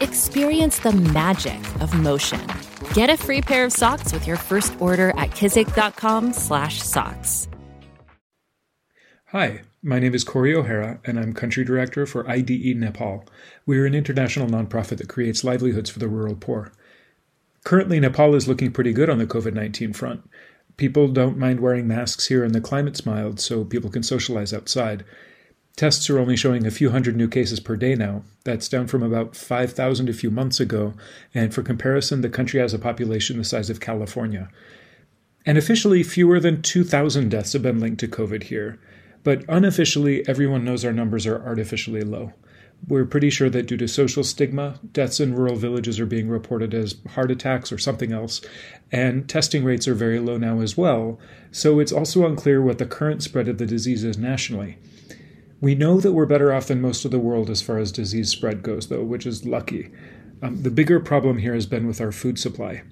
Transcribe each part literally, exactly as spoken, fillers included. Experience the magic of motion. Get a free pair of socks with your first order at kizik dot com slash socks. Hi, my name is Corey O'Hara, and I'm country director for I D E Nepal. We are an international nonprofit that creates livelihoods for the rural poor. Currently, Nepal is looking pretty good on the covid nineteen front. People don't mind wearing masks here, and the climate's mild, so people can socialize outside. Tests are only showing a few hundred new cases per day now. That's down from about five thousand a few months ago, and for comparison, the country has a population the size of California. And officially, fewer than two thousand deaths have been linked to COVID here. But unofficially, everyone knows our numbers are artificially low. We're pretty sure that due to social stigma, deaths in rural villages are being reported as heart attacks or something else, and testing rates are very low now as well, so it's also unclear what the current spread of the disease is nationally. We know that we're better off than most of the world as far as disease spread goes, though, which is lucky. Um, the bigger problem here has been with our food supply.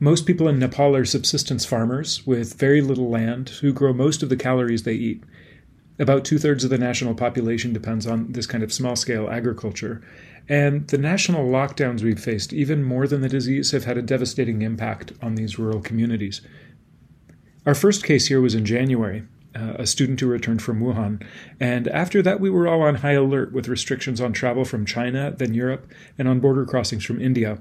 Most people in Nepal are subsistence farmers with very little land who grow most of the calories they eat. About two-thirds of the national population depends on this kind of small-scale agriculture. And the national lockdowns we've faced, even more than the disease, have had a devastating impact on these rural communities. Our first case here was in January, uh, a student who returned from Wuhan. And after that, we were all on high alert with restrictions on travel from China, then Europe, and on border crossings from India.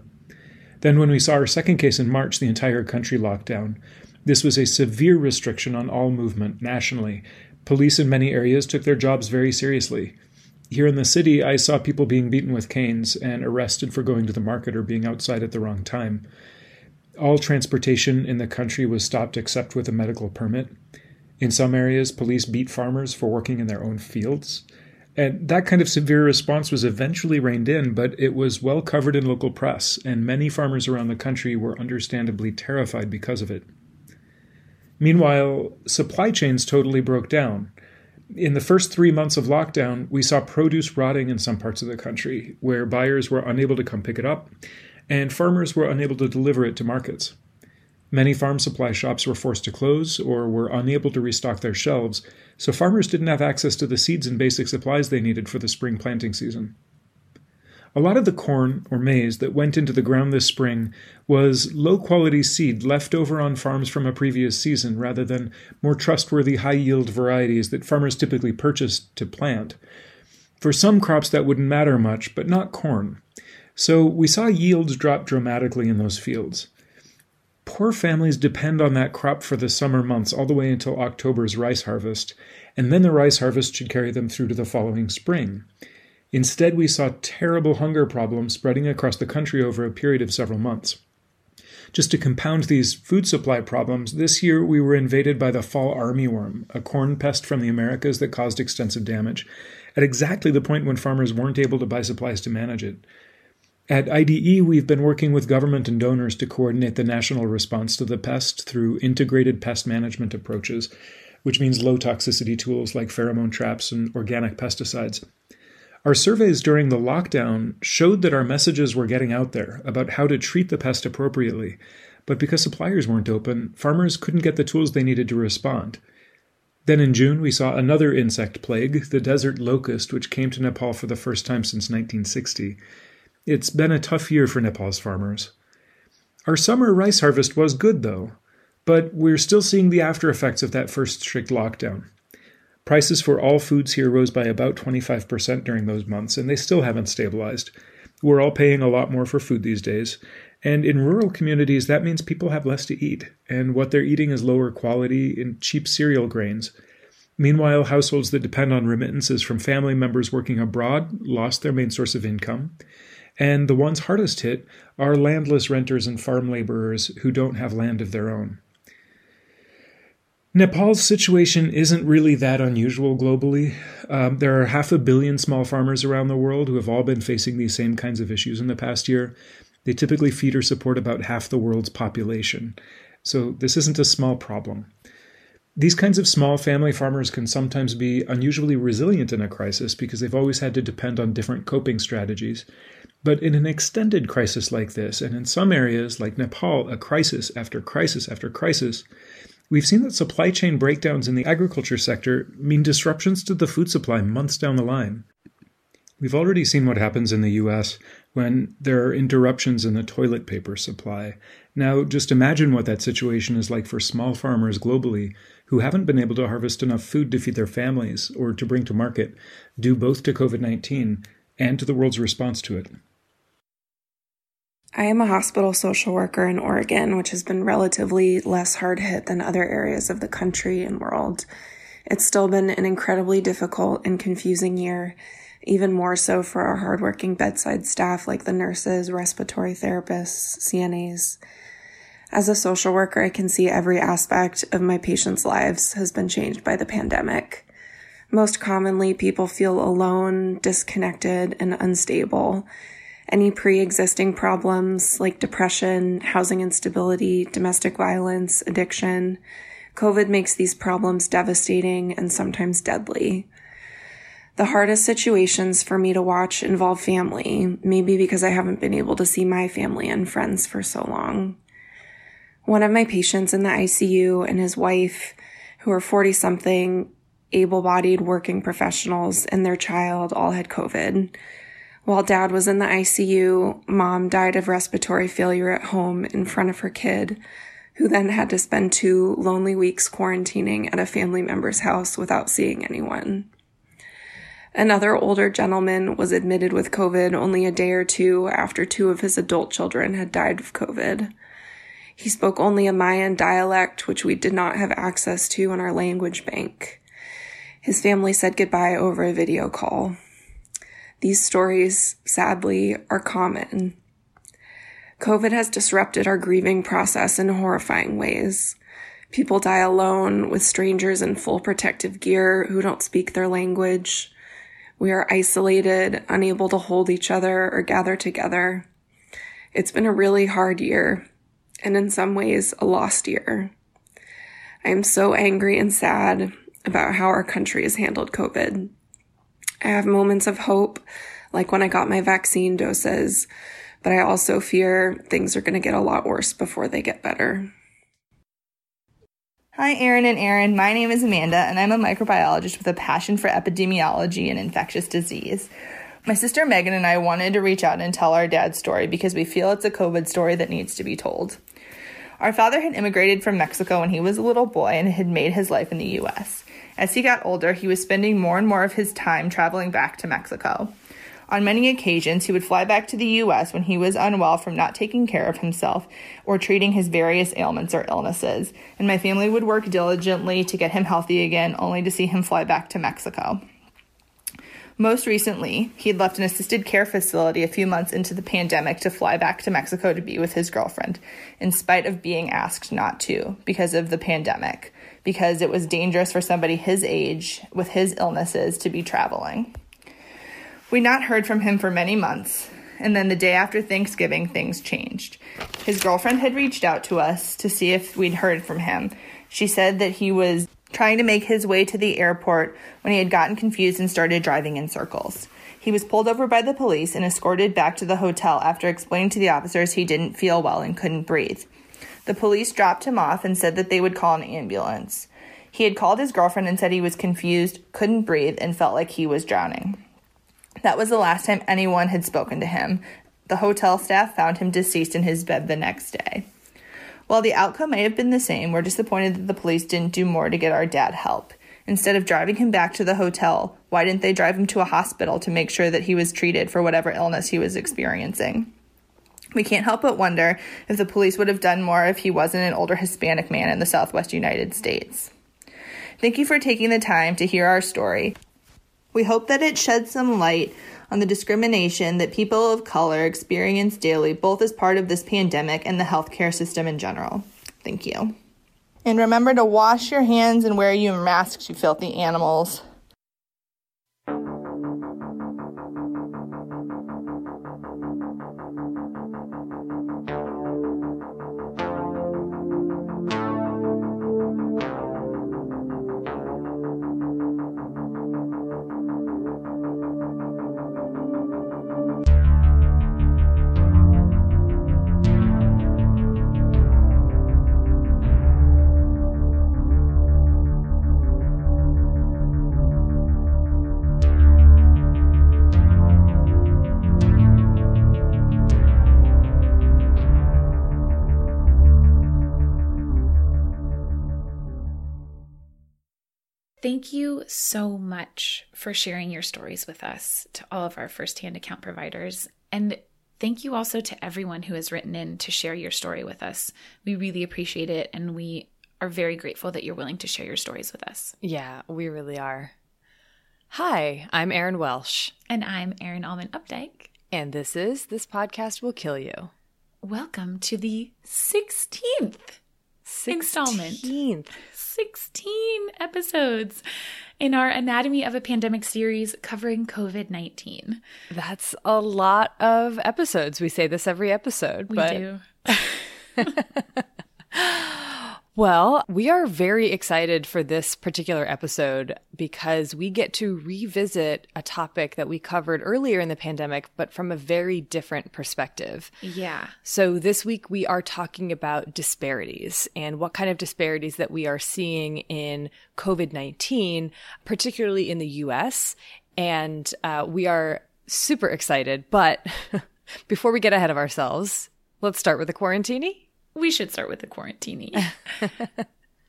Then when we saw our second case in March, the entire country locked down. This was a severe restriction on all movement nationally. Police in many areas took their jobs very seriously. Here in the city, I saw people being beaten with canes and arrested for going to the market or being outside at the wrong time. All transportation in the country was stopped except with a medical permit. In some areas, police beat farmers for working in their own fields. And that kind of severe response was eventually reined in, but it was well covered in local press, and many farmers around the country were understandably terrified because of it. Meanwhile, supply chains totally broke down. In the first three months of lockdown, we saw produce rotting in some parts of the country, where buyers were unable to come pick it up, and farmers were unable to deliver it to markets. Many farm supply shops were forced to close or were unable to restock their shelves, so farmers didn't have access to the seeds and basic supplies they needed for the spring planting season. A lot of the corn or maize that went into the ground this spring was low-quality seed left over on farms from a previous season rather than more trustworthy high-yield varieties that farmers typically purchase to plant. For some crops that wouldn't matter much, but not corn. So we saw yields drop dramatically in those fields. Poor families depend on that crop for the summer months all the way until October's rice harvest, and then the rice harvest should carry them through to the following spring. Instead, we saw terrible hunger problems spreading across the country over a period of several months. Just to compound these food supply problems, this year we were invaded by the fall armyworm, a corn pest from the Americas that caused extensive damage, at exactly the point when farmers weren't able to buy supplies to manage it. At I D E, we've been working with government and donors to coordinate the national response to the pest through integrated pest management approaches, which means low toxicity tools like pheromone traps and organic pesticides. Our surveys during the lockdown showed that our messages were getting out there about how to treat the pest appropriately, but because suppliers weren't open, farmers couldn't get the tools they needed to respond. Then in June, we saw another insect plague, the desert locust, which came to Nepal for the first time since nineteen sixty. It's been a tough year for Nepal's farmers. Our summer rice harvest was good, though, but we're still seeing the after effects of that first strict lockdown. Prices for all foods here rose by about twenty-five percent during those months, and they still haven't stabilized. We're all paying a lot more for food these days, and in rural communities, that means people have less to eat, and what they're eating is lower quality and cheap cereal grains. Meanwhile, households that depend on remittances from family members working abroad lost their main source of income, and the ones hardest hit are landless renters and farm laborers who don't have land of their own. Nepal's situation isn't really that unusual globally. Um, there are half a billion small farmers around the world who have all been facing these same kinds of issues in the past year. They typically feed or support about half the world's population. So this isn't a small problem. These kinds of small family farmers can sometimes be unusually resilient in a crisis because they've always had to depend on different coping strategies. But in an extended crisis like this, and in some areas like Nepal, a crisis after crisis after crisis, we've seen that supply chain breakdowns in the agriculture sector mean disruptions to the food supply months down the line. We've already seen what happens in the U S when there are interruptions in the toilet paper supply. Now, just imagine what that situation is like for small farmers globally who haven't been able to harvest enough food to feed their families or to bring to market, due both to COVID nineteen and to the world's response to it. I am a hospital social worker in Oregon, which has been relatively less hard hit than other areas of the country and world. It's still been an incredibly difficult and confusing year, even more so for our hardworking bedside staff like the nurses, respiratory therapists, C N As. As a social worker, I can see every aspect of my patients' lives has been changed by the pandemic. Most commonly, people feel alone, disconnected, and unstable. Any pre-existing problems like depression, housing instability, domestic violence, addiction. COVID makes these problems devastating and sometimes deadly. The hardest situations for me to watch involve family, maybe because I haven't been able to see my family and friends for so long. One of my patients in the I C U and his wife, who are forty-something, able-bodied working professionals, and their child all had COVID. While Dad was in the I C U, Mom died of respiratory failure at home in front of her kid, who then had to spend two lonely weeks quarantining at a family member's house without seeing anyone. Another older gentleman was admitted with COVID only a day or two after two of his adult children had died of COVID. He spoke only a Mayan dialect, which we did not have access to in our language bank. His family said goodbye over a video call. These stories, sadly, are common. COVID has disrupted our grieving process in horrifying ways. People die alone with strangers in full protective gear who don't speak their language. We are isolated, unable to hold each other or gather together. It's been a really hard year, and in some ways, a lost year. I am so angry and sad about how our country has handled COVID. I have moments of hope, like when I got my vaccine doses, but I also fear things are going to get a lot worse before they get better. Hi, Erin and Erin. My name is Amanda, and I'm a microbiologist with a passion for epidemiology and infectious disease. My sister Megan and I wanted to reach out and tell our dad's story because we feel it's a COVID story that needs to be told. Our father had immigrated from Mexico when he was a little boy and had made his life in the U S. As he got older, he was spending more and more of his time traveling back to Mexico. On many occasions, he would fly back to the U S when he was unwell from not taking care of himself or treating his various ailments or illnesses, and my family would work diligently to get him healthy again, only to see him fly back to Mexico. Most recently, he had left an assisted care facility a few months into the pandemic to fly back to Mexico to be with his girlfriend, in spite of being asked not to because of the pandemic, because it was dangerous for somebody his age with his illnesses to be traveling. We not heard from him for many months, and then the day after Thanksgiving, things changed. His girlfriend had reached out to us to see if we'd heard from him. She said that he was trying to make his way to the airport when he had gotten confused and started driving in circles. He was pulled over by the police and escorted back to the hotel after explaining to the officers he didn't feel well and couldn't breathe. The police dropped him off and said that they would call an ambulance. He had called his girlfriend and said he was confused, couldn't breathe, and felt like he was drowning. That was the last time anyone had spoken to him. The hotel staff found him deceased in his bed the next day. While the outcome may have been the same, we're disappointed that the police didn't do more to get our dad help. Instead of driving him back to the hotel, why didn't they drive him to a hospital to make sure that he was treated for whatever illness he was experiencing? We can't help but wonder if the police would have done more if he wasn't an older Hispanic man in the Southwest United States. Thank you for taking the time to hear our story. We hope that it sheds some light on the discrimination that people of color experience daily, both as part of this pandemic and the healthcare system in general. Thank you. And remember to wash your hands and wear your masks, you filthy animals. Thank you so much for sharing your stories with us, to all of our firsthand account providers. And thank you also to everyone who has written in to share your story with us. We really appreciate it, and we are very grateful that you're willing to share your stories with us. Yeah, we really are. Hi, I'm Erin Welsh. And I'm Erin Alman Updike. And this is This Podcast Will Kill You. Welcome to the sixteenth. Installment. sixteen episodes in our Anatomy of a Pandemic series covering covid nineteen. That's a lot of episodes. We say this every episode. We but... do. Well, we are very excited for this particular episode because we get to revisit a topic that we covered earlier in the pandemic, but from a very different perspective. Yeah. So this week we are talking about disparities and what kind of disparities that we are seeing in covid nineteen, particularly in the U S. And uh, we are super excited. But before we get ahead of ourselves, let's start with the quarantini. We should start with the quarantini.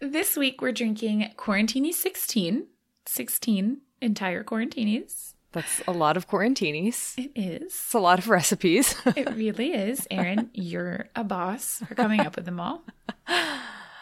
This week, we're drinking Quarantini sixteen. sixteen entire quarantinis. That's a lot of quarantinis. It is. It's a lot of recipes. It really is. Erin, you're a boss for coming up with them all.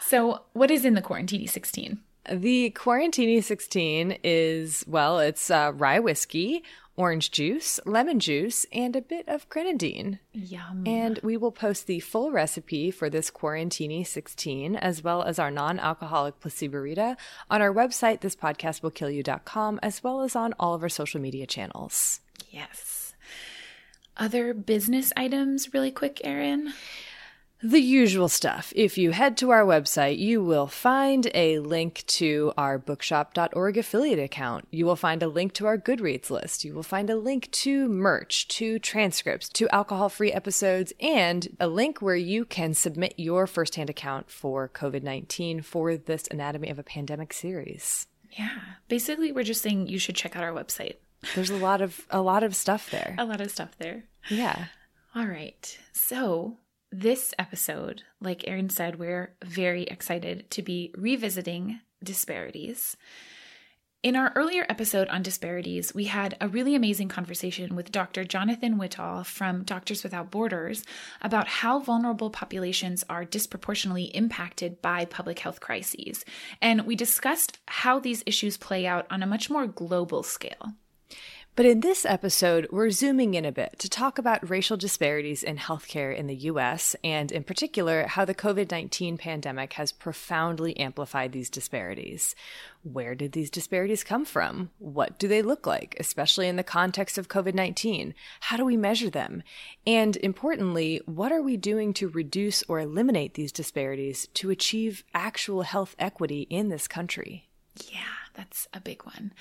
So what is in the Quarantini sixteen? The Quarantini sixteen is, well, it's uh, rye whiskey, orange juice, lemon juice, and a bit of grenadine. Yum. And we will post the full recipe for this Quarantini sixteen, as well as our non-alcoholic placebo-rita, on our website, this podcast will kill you dot com, as well as on all of our social media channels. Yes. Other business items really quick, Erin? The usual stuff. If you head to our website, you will find a link to our bookshop dot org affiliate account. You will find a link to our Goodreads list. You will find a link to merch, to transcripts, to alcohol-free episodes, and a link where you can submit your firsthand account for covid nineteen for this Anatomy of a Pandemic series. Yeah. Basically, we're just saying you should check out our website. There's a lot of a lot of stuff there. A lot of stuff there. Yeah. All right. So this episode, like Erin said, we're very excited to be revisiting disparities. In our earlier episode on disparities, we had a really amazing conversation with Doctor Jonathan Whittall from Doctors Without Borders about how vulnerable populations are disproportionately impacted by public health crises. And we discussed how these issues play out on a much more global scale. But in this episode, we're zooming in a bit to talk about racial disparities in healthcare in the U S, and in particular, how the covid nineteen pandemic has profoundly amplified these disparities. Where did these disparities come from? What do they look like, especially in the context of covid nineteen? How do we measure them? And importantly, what are we doing to reduce or eliminate these disparities to achieve actual health equity in this country? Yeah, that's a big one.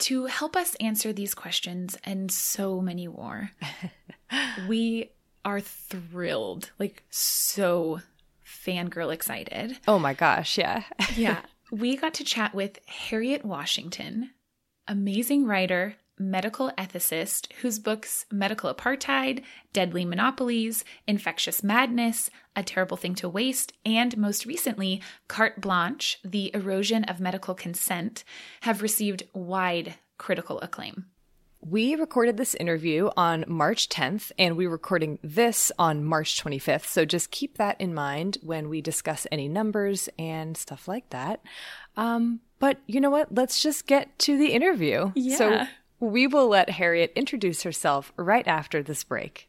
To help us answer these questions and so many more, we are thrilled, like so fangirl excited. Oh my gosh, yeah. Yeah, we got to chat with Harriet Washington, amazing writer, medical ethicist, whose books Medical Apartheid, Deadly Monopolies, Infectious Madness, A Terrible Thing to Waste, and most recently, Carte Blanche, The Erosion of Medical Consent, have received wide critical acclaim. We recorded this interview on March tenth, and we're recording this on March twenty-fifth, so just keep that in mind when we discuss any numbers and stuff like that. Um, but you know what? Let's just get to the interview. Yeah. So we will let Harriet introduce herself right after this break.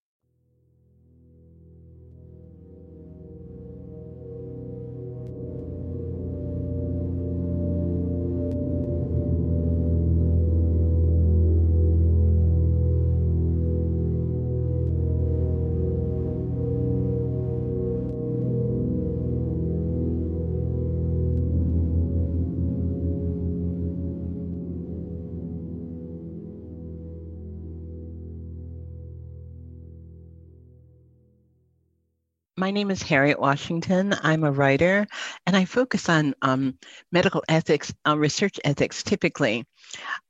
My name is Harriet Washington. I'm a writer, and I focus on um, medical ethics, uh, research ethics typically.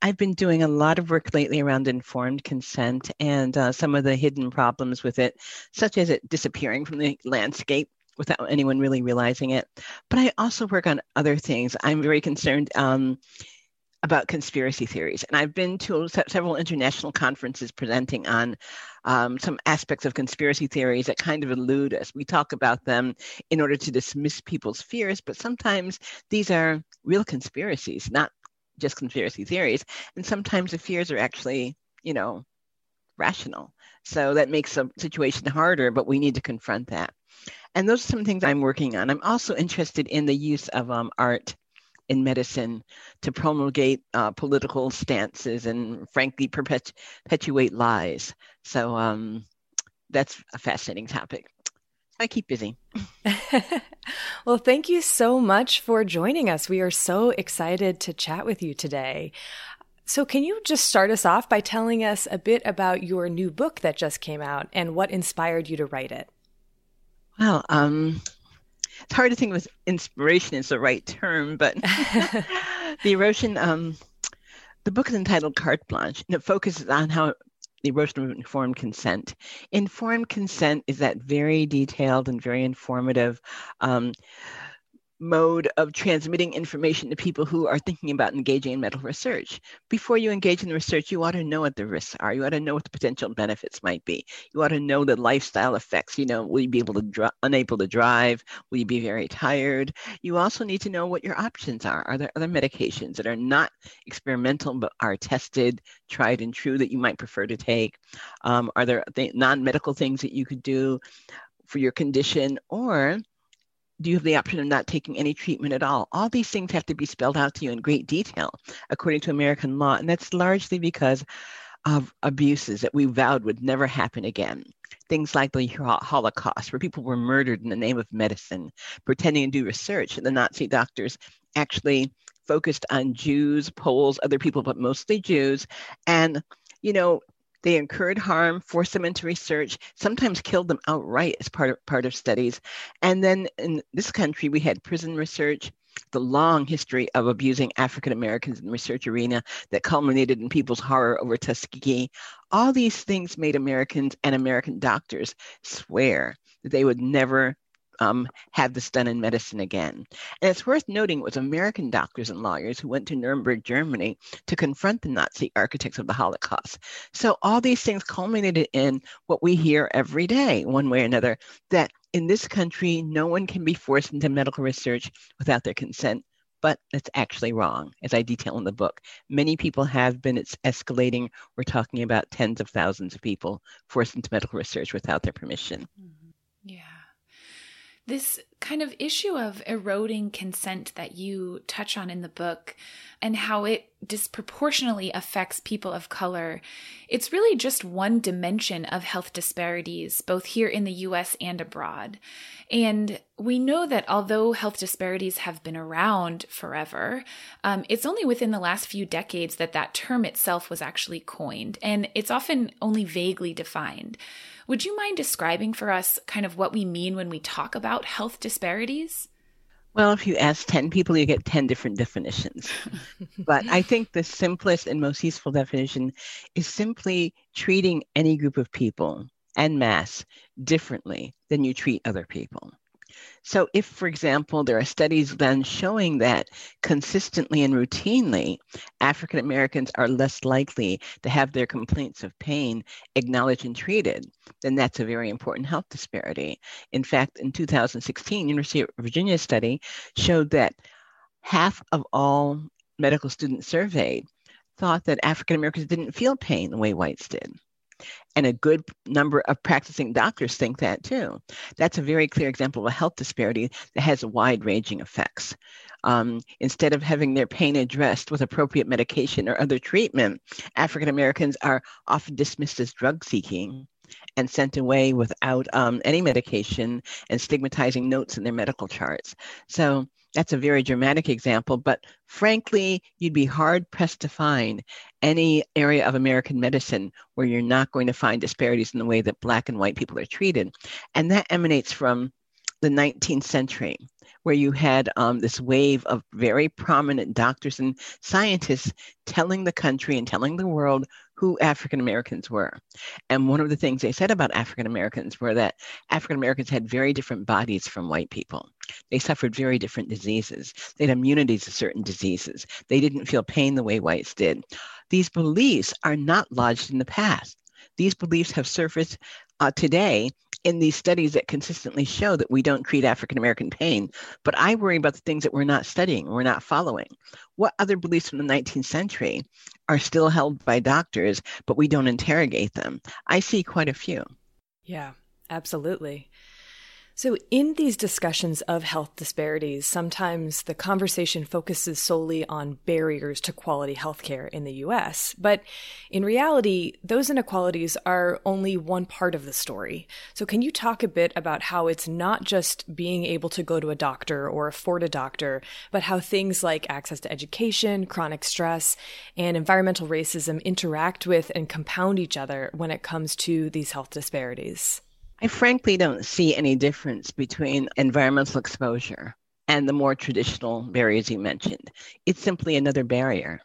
I've been doing a lot of work lately around informed consent and uh, some of the hidden problems with it, such as it disappearing from the landscape without anyone really realizing it. But I also work on other things. I'm very concerned um, about conspiracy theories. And I've been to several international conferences presenting on um, some aspects of conspiracy theories that kind of elude us. We talk about them in order to dismiss people's fears, but sometimes these are real conspiracies, not just conspiracy theories. And sometimes the fears are actually, you know, rational. So that makes the situation harder, but we need to confront that. And those are some things I'm working on. I'm also interested in the use of um, art in medicine to promulgate uh, political stances and frankly perpetu- perpetuate lies. So um, that's a fascinating topic. I keep busy. Well, thank you so much for joining us. We are so excited to chat with you today. So can you just start us off by telling us a bit about your new book that just came out and what inspired you to write it? Well, um, it's hard to think of inspiration is the right term, but the erosion, um, the book is entitled Carte Blanche, and it focuses on how the erosion of informed consent. Informed consent is that very detailed and very informative um, mode of transmitting information to people who are thinking about engaging in medical research. Before you engage in the research, you ought to know what the risks are. You ought to know what the potential benefits might be. You ought to know the lifestyle effects. You know, will you be able to dr- unable to drive? Will you be very tired? You also need to know what your options are. Are there other medications that are not experimental but are tested, tried and true that you might prefer to take? Um, are there th- non-medical things that you could do for your condition, or do you have the option of not taking any treatment at all? All these things have to be spelled out to you in great detail, according to American law. And that's largely because of abuses that we vowed would never happen again. Things like the Holocaust, where people were murdered in the name of medicine, pretending to do research. And the Nazi doctors actually focused on Jews, Poles, other people, but mostly Jews. And, you know, they incurred harm, forced them into research, sometimes killed them outright as part of, part of studies. And then in this country, we had prison research, the long history of abusing African Americans in the research arena that culminated in people's horror over Tuskegee. All these things made Americans and American doctors swear that they would never Um, have this done in medicine again. And it's worth noting it was American doctors and lawyers who went to Nuremberg, Germany to confront the Nazi architects of the Holocaust. So all these things culminated in what we hear every day, one way or another, that in this country, no one can be forced into medical research without their consent. But that's actually wrong, as I detail in the book. Many people have been, it's escalating. We're talking about tens of thousands of people forced into medical research without their permission. Yeah. This kind of issue of eroding consent that you touch on in the book and how it disproportionately affects people of color, it's really just one dimension of health disparities, both here in the U S and abroad. And we know that although health disparities have been around forever, um, it's only within the last few decades that that term itself was actually coined, and it's often only vaguely defined. Would you mind describing for us kind of what we mean when we talk about health disparities? Well, if you ask ten people, you get ten different definitions. But I think the simplest and most useful definition is simply treating any group of people en masse differently than you treat other people. So if, for example, there are studies done showing that consistently and routinely, African Americans are less likely to have their complaints of pain acknowledged and treated, then that's a very important health disparity. In fact, in two thousand sixteen, University of Virginia study showed that half of all medical students surveyed thought that African Americans didn't feel pain the way whites did. And a good number of practicing doctors think that too. That's a very clear example of a health disparity that has wide-ranging effects. Um, instead of having their pain addressed with appropriate medication or other treatment, African Americans are often dismissed as drug-seeking and sent away without um, any medication and stigmatizing notes in their medical charts. So that's a very dramatic example, but frankly, you'd be hard-pressed to find any area of American medicine where you're not going to find disparities in the way that Black and white people are treated. And that emanates from the nineteenth century, where you had um, this wave of very prominent doctors and scientists telling the country and telling the world who African Americans were. And one of the things they said about African Americans were that African Americans had very different bodies from white people. They suffered very different diseases. They had immunities to certain diseases. They didn't feel pain the way whites did. These beliefs are not lodged in the past. These beliefs have surfaced uh, today in these studies that consistently show that we don't treat African American pain. But I worry about the things that we're not studying, we're not following. What other beliefs from the nineteenth century are still held by doctors, but we don't interrogate them? I see quite a few. Yeah, absolutely. So in these discussions of health disparities, sometimes the conversation focuses solely on barriers to quality healthcare in the U S, but in reality, those inequalities are only one part of the story. So can you talk a bit about how it's not just being able to go to a doctor or afford a doctor, but how things like access to education, chronic stress, and environmental racism interact with and compound each other when it comes to these health disparities? I frankly don't see any difference between environmental exposure and the more traditional barriers you mentioned. It's simply another barrier.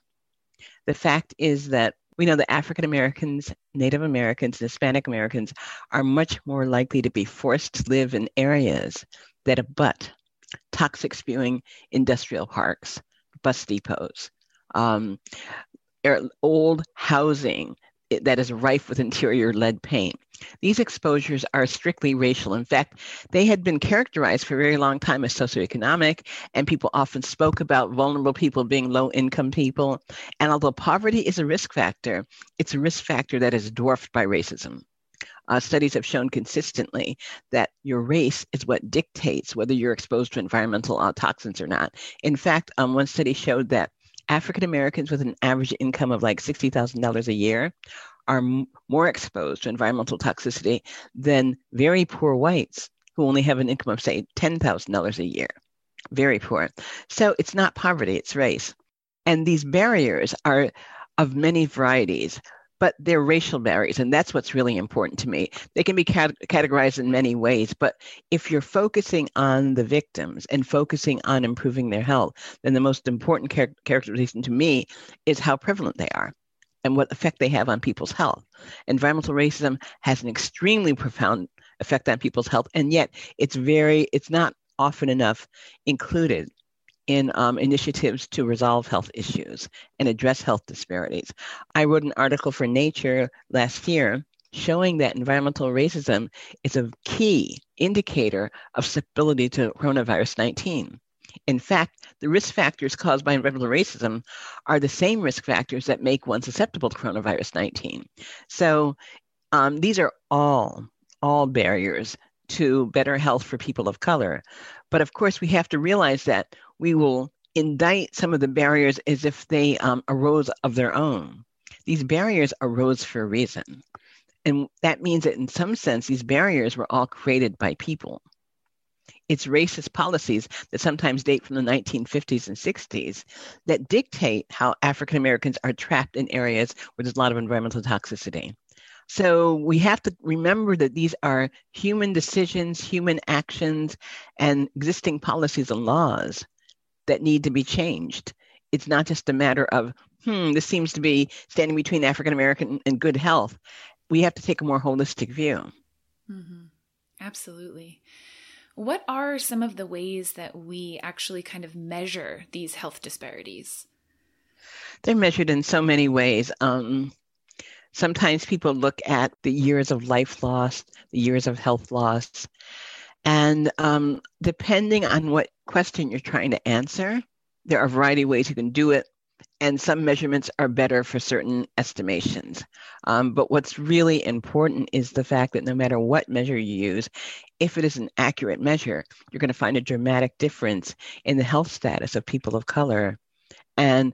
The fact is that we know that African Americans, Native Americans, Hispanic Americans are much more likely to be forced to live in areas that abut toxic spewing industrial parks, bus depots, um, old housing that is rife with interior lead paint. These exposures are strictly racial. In fact, they had been characterized for a very long time as socioeconomic, and people often spoke about vulnerable people being low-income people. And although poverty is a risk factor, it's a risk factor that is dwarfed by racism. Uh, studies have shown consistently that your race is what dictates whether you're exposed to environmental uh, toxins or not. In fact, um, one study showed that African Americans with an average income of like sixty thousand dollars a year are m- more exposed to environmental toxicity than very poor whites who only have an income of, say, ten thousand dollars a year. Very poor. So it's not poverty, it's race. And these barriers are of many varieties. but they're racial barriers. And that's what's really important to me. They can be cat- categorized in many ways, but if you're focusing on the victims and focusing on improving their health, then the most important char- characterization to me is how prevalent they are and what effect they have on people's health. Environmental racism has an extremely profound effect on people's health, and yet it's very, it's not often enough included in um, initiatives to resolve health issues and address health disparities. I wrote an article for Nature last year showing that environmental racism is a key indicator of susceptibility to coronavirus nineteen. In fact, the risk factors caused by environmental racism are the same risk factors that make one susceptible to coronavirus nineteen. So um, these are all, all barriers to better health for people of color. But of course, we have to realize that we will indict some of the barriers as if they um, arose of their own. These barriers arose for a reason. And that means that in some sense, these barriers were all created by people. It's racist policies that sometimes date from the nineteen fifties and sixties that dictate how African Americans are trapped in areas where there's a lot of environmental toxicity. So we have to remember that these are human decisions, human actions, and existing policies and laws that need to be changed. It's not just a matter of, hmm, this seems to be standing between African American and good health. We have to take a more holistic view. Mm-hmm. Absolutely. What are some of the ways that we actually kind of measure these health disparities? They're measured in so many ways. Um, sometimes people look at the years of life lost, the years of health loss, and um, depending on what question you're trying to answer, there are a variety of ways you can do it, and some measurements are better for certain estimations. Um, but what's really important is the fact that no matter what measure you use, if it is an accurate measure, you're going to find a dramatic difference in the health status of people of color and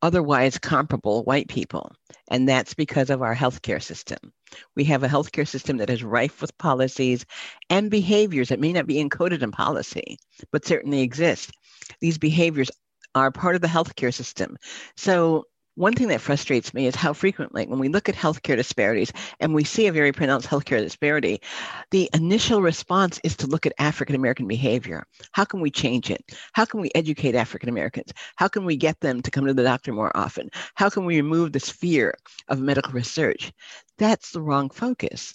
otherwise comparable white people. And that's because of our healthcare system. We have a healthcare system that is rife with policies and behaviors that may not be encoded in policy, but certainly exist. These behaviors are part of the healthcare system. So one thing that frustrates me is how frequently when we look at healthcare disparities and we see a very pronounced healthcare disparity, the initial response is to look at African-American behavior. How can we change it? How can we educate African-Americans? How can we get them to come to the doctor more often? How can we remove this fear of medical research? That's the wrong focus.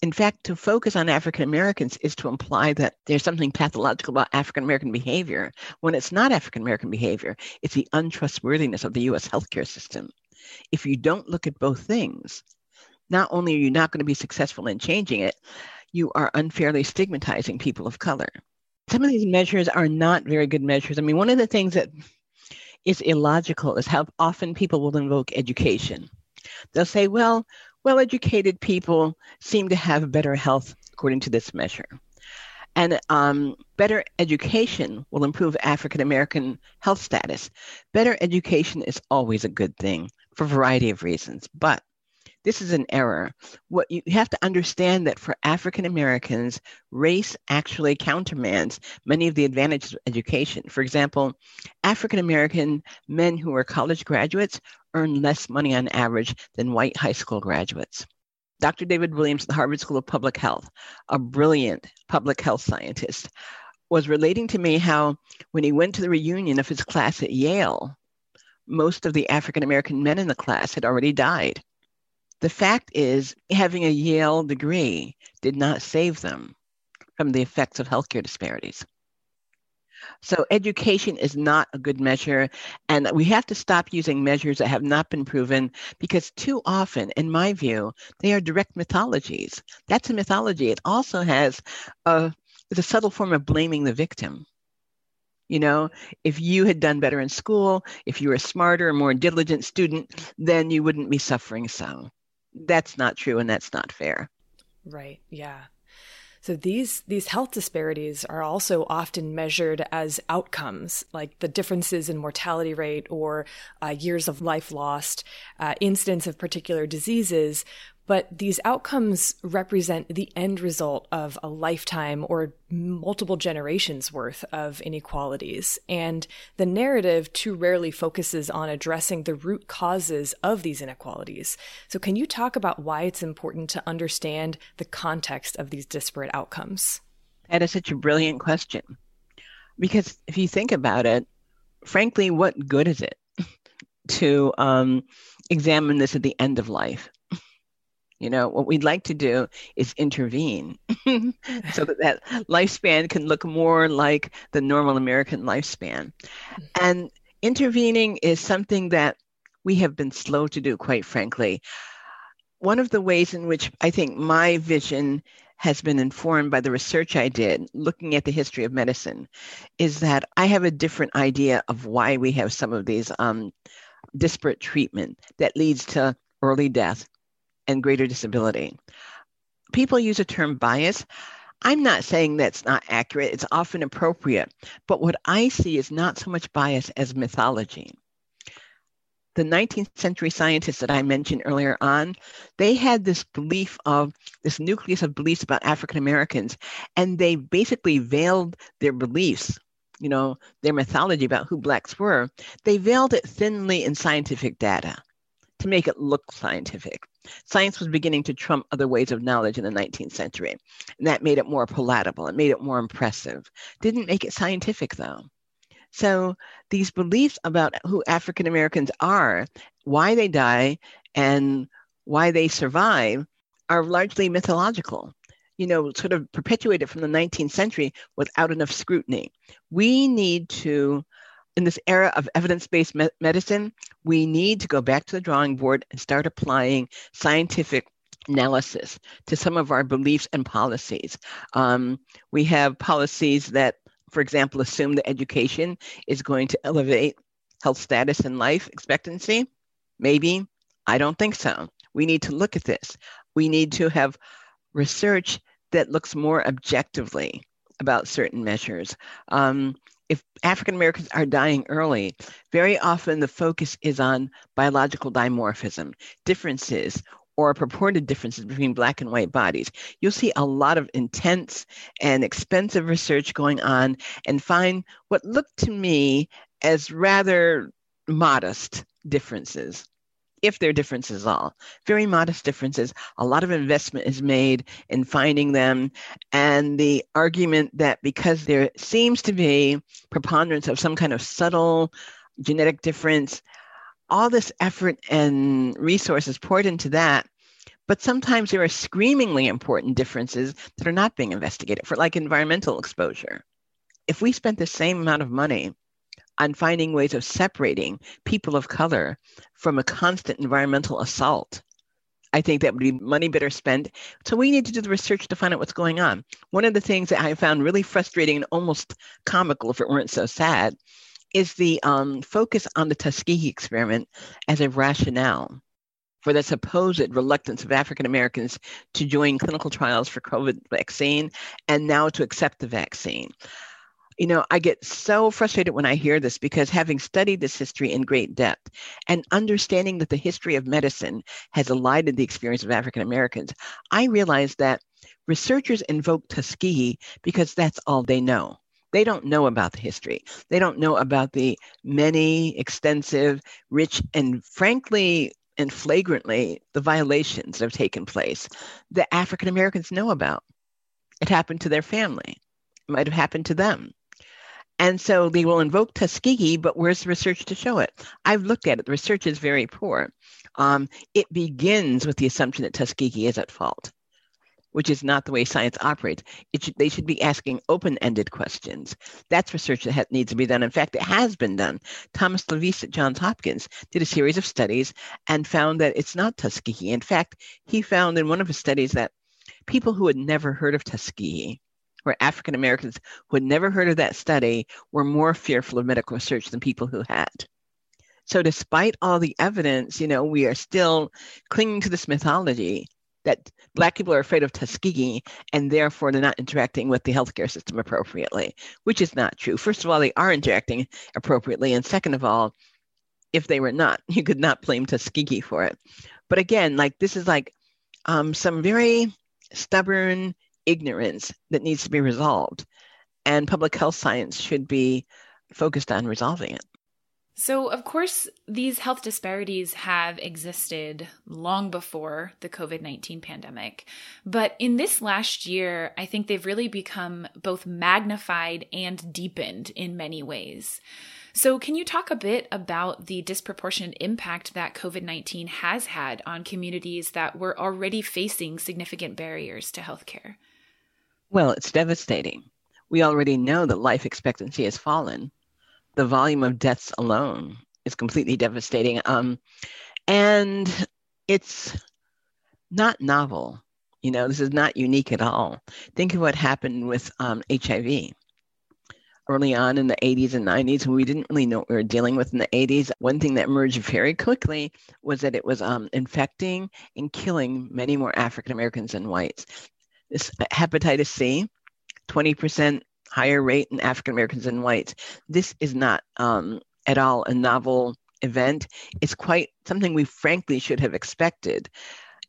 In fact, to focus on African-Americans is to imply that there's something pathological about African-American behavior when it's not African-American behavior. It's the untrustworthiness of the U S healthcare system. If you don't look at both things, not only are you not going to be successful in changing it, you are unfairly stigmatizing people of color. Some of these measures are not very good measures. I mean, one of the things that is illogical is how often people will invoke education. They'll say, well, well-educated people seem to have better health according to this measure. And um, better education will improve African-American health status. Better education is always a good thing for a variety of reasons, but this is an error. What you have to understand that for African-Americans, race actually countermands many of the advantages of education. For example, African-American men who are college graduates earn less money on average than white high school graduates. Doctor David Williams at the Harvard School of Public Health, a brilliant public health scientist, was relating to me how when he went to the reunion of his class at Yale, most of the African-American men in the class had already died. The fact is, having a Yale degree did not save them from the effects of healthcare disparities. So education is not a good measure, and we have to stop using measures that have not been proven because too often, in my view, they are direct mythologies. That's a mythology. It also has a, it's a subtle form of blaming the victim. You know, if you had done better in school, if you were a smarter and more diligent student, then you wouldn't be suffering so. That's not true, and that's not fair. Right, yeah. So these these health disparities are also often measured as outcomes, like the differences in mortality rate or uh, years of life lost, uh, incidence of particular diseases. But these outcomes represent the end result of a lifetime or multiple generations worth of inequalities. And the narrative too rarely focuses on addressing the root causes of these inequalities. So can you talk about why it's important to understand the context of these disparate outcomes? That is such a brilliant question. Because if you think about it, frankly, what good is it to um, examine this at the end of life? You know, what we'd like to do is intervene so that that lifespan can look more like the normal American lifespan. And intervening is something that we have been slow to do, quite frankly. One of the ways in which I think my vision has been informed by the research I did, looking at the history of medicine, is that I have a different idea of why we have some of these um, disparate treatment that leads to early death and greater disability. People use the term bias. I'm not saying that's not accurate. It's often appropriate. But what I see is not so much bias as mythology. The nineteenth century scientists that I mentioned earlier on, they had this belief of, this nucleus of beliefs about African Americans, and they basically veiled their beliefs, you know, their mythology about who Blacks were. They veiled it thinly in scientific data to make it look scientific. Science was beginning to trump other ways of knowledge in the nineteenth century, and that made it more palatable. It made it more impressive. Didn't make it scientific, though. So these beliefs about who African Americans are, why they die, and why they survive are largely mythological, you know, sort of perpetuated from the nineteenth century without enough scrutiny. We need to, in this era of evidence-based me- medicine, we need to go back to the drawing board and start applying scientific analysis to some of our beliefs and policies. Um, we have policies that, for example, assume that education is going to elevate health status and life expectancy? Maybe. I don't think so. We need to look at this. We need to have research that looks more objectively about certain measures. Um, if African Americans are dying early, very often the focus is on biological dimorphism, differences, or purported differences between Black and white bodies. You'll see a lot of intense and expensive research going on and find what looked to me as rather modest differences, if they're differences at all. Very modest differences. A lot of investment is made in finding them. And the argument that because there seems to be preponderance of some kind of subtle genetic difference, all this effort and resources poured into that, but sometimes there are screamingly important differences that are not being investigated, for like environmental exposure. If we spent the same amount of money on finding ways of separating people of color from a constant environmental assault, I think that would be money better spent. So we need to do the research to find out what's going on. One of the things that I found really frustrating and almost comical, if it weren't so sad, is the um, focus on the Tuskegee experiment as a rationale for the supposed reluctance of African Americans to join clinical trials for COVID vaccine and now to accept the vaccine. You know, I get so frustrated when I hear this because having studied this history in great depth and understanding that the history of medicine has elided the experience of African Americans, I realized that researchers invoke Tuskegee because that's all they know. They don't know about the history. They don't know about the many extensive, rich, and frankly and flagrantly the violations that have taken place that African Americans know about. It happened to their family. It might have happened to them. And so they will invoke Tuskegee, but where's the research to show it? I've looked at it. The research is very poor. Um, it begins with the assumption that Tuskegee is at fault, which is not the way science operates. It should, they should be asking open-ended questions. That's research that ha- needs to be done. In fact, it has been done. Thomas LaVeist at Johns Hopkins did a series of studies and found that it's not Tuskegee. In fact, he found in one of his studies that people who had never heard of Tuskegee, or African Americans who had never heard of that study, were more fearful of medical research than people who had. So despite all the evidence, you know, we are still clinging to this mythology that Black people are afraid of Tuskegee and therefore they're not interacting with the healthcare system appropriately, which is not true. First of all, they are interacting appropriately. And second of all, if they were not, you could not blame Tuskegee for it. But again, like this is like um, some very stubborn ignorance that needs to be resolved. And public health science should be focused on resolving it. So, of course, these health disparities have existed long before the COVID nineteen pandemic. But in this last year, I think they've really become both magnified and deepened in many ways. So can you talk a bit about the disproportionate impact that COVID nineteen has had on communities that were already facing significant barriers to healthcare? Well, it's devastating. We already know that life expectancy has fallen. The volume of deaths alone is completely devastating. Um, and it's not novel. You know, this is not unique at all. Think of what happened with um, H I V early on in the eighties and nineties, when we didn't really know what we were dealing with in the eighties. One thing that emerged very quickly was that it was um, infecting and killing many more African Americans than whites. This hepatitis C, twenty percent higher rate in African Americans and whites. This is not um, at all a novel event. It's quite something we frankly should have expected.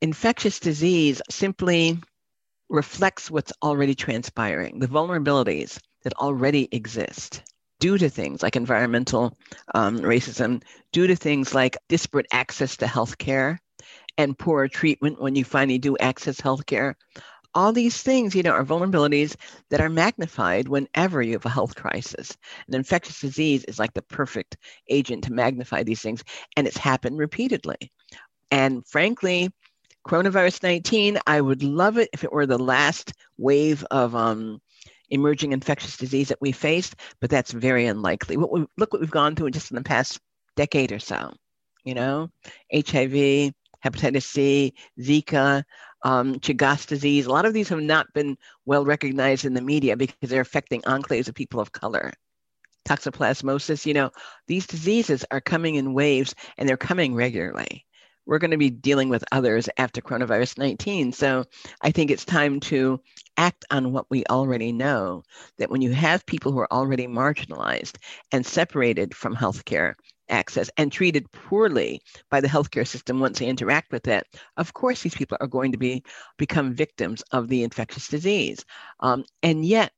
Infectious disease simply reflects what's already transpiring, the vulnerabilities that already exist due to things like environmental um, racism, due to things like disparate access to healthcare and poorer treatment when you finally do access healthcare. All these things, you know, are vulnerabilities that are magnified whenever you have a health crisis. And infectious disease is like the perfect agent to magnify these things. And it's happened repeatedly. And frankly, coronavirus nineteen, I would love it if it were the last wave of um, emerging infectious disease that we faced, but that's very unlikely. What we, look what we've gone through just in the past decade or so, you know, H I V, hepatitis C, Zika, Um, Chagas disease. A lot of these have not been well recognized in the media because they're affecting enclaves of people of color. Toxoplasmosis, you know, these diseases are coming in waves and they're coming regularly. We're going to be dealing with others after coronavirus nineteen. So I think it's time to act on what we already know, that when you have people who are already marginalized and separated from healthcare access and treated poorly by the healthcare system once they interact with it, of course, these people are going to be become victims of the infectious disease. Um, and yet,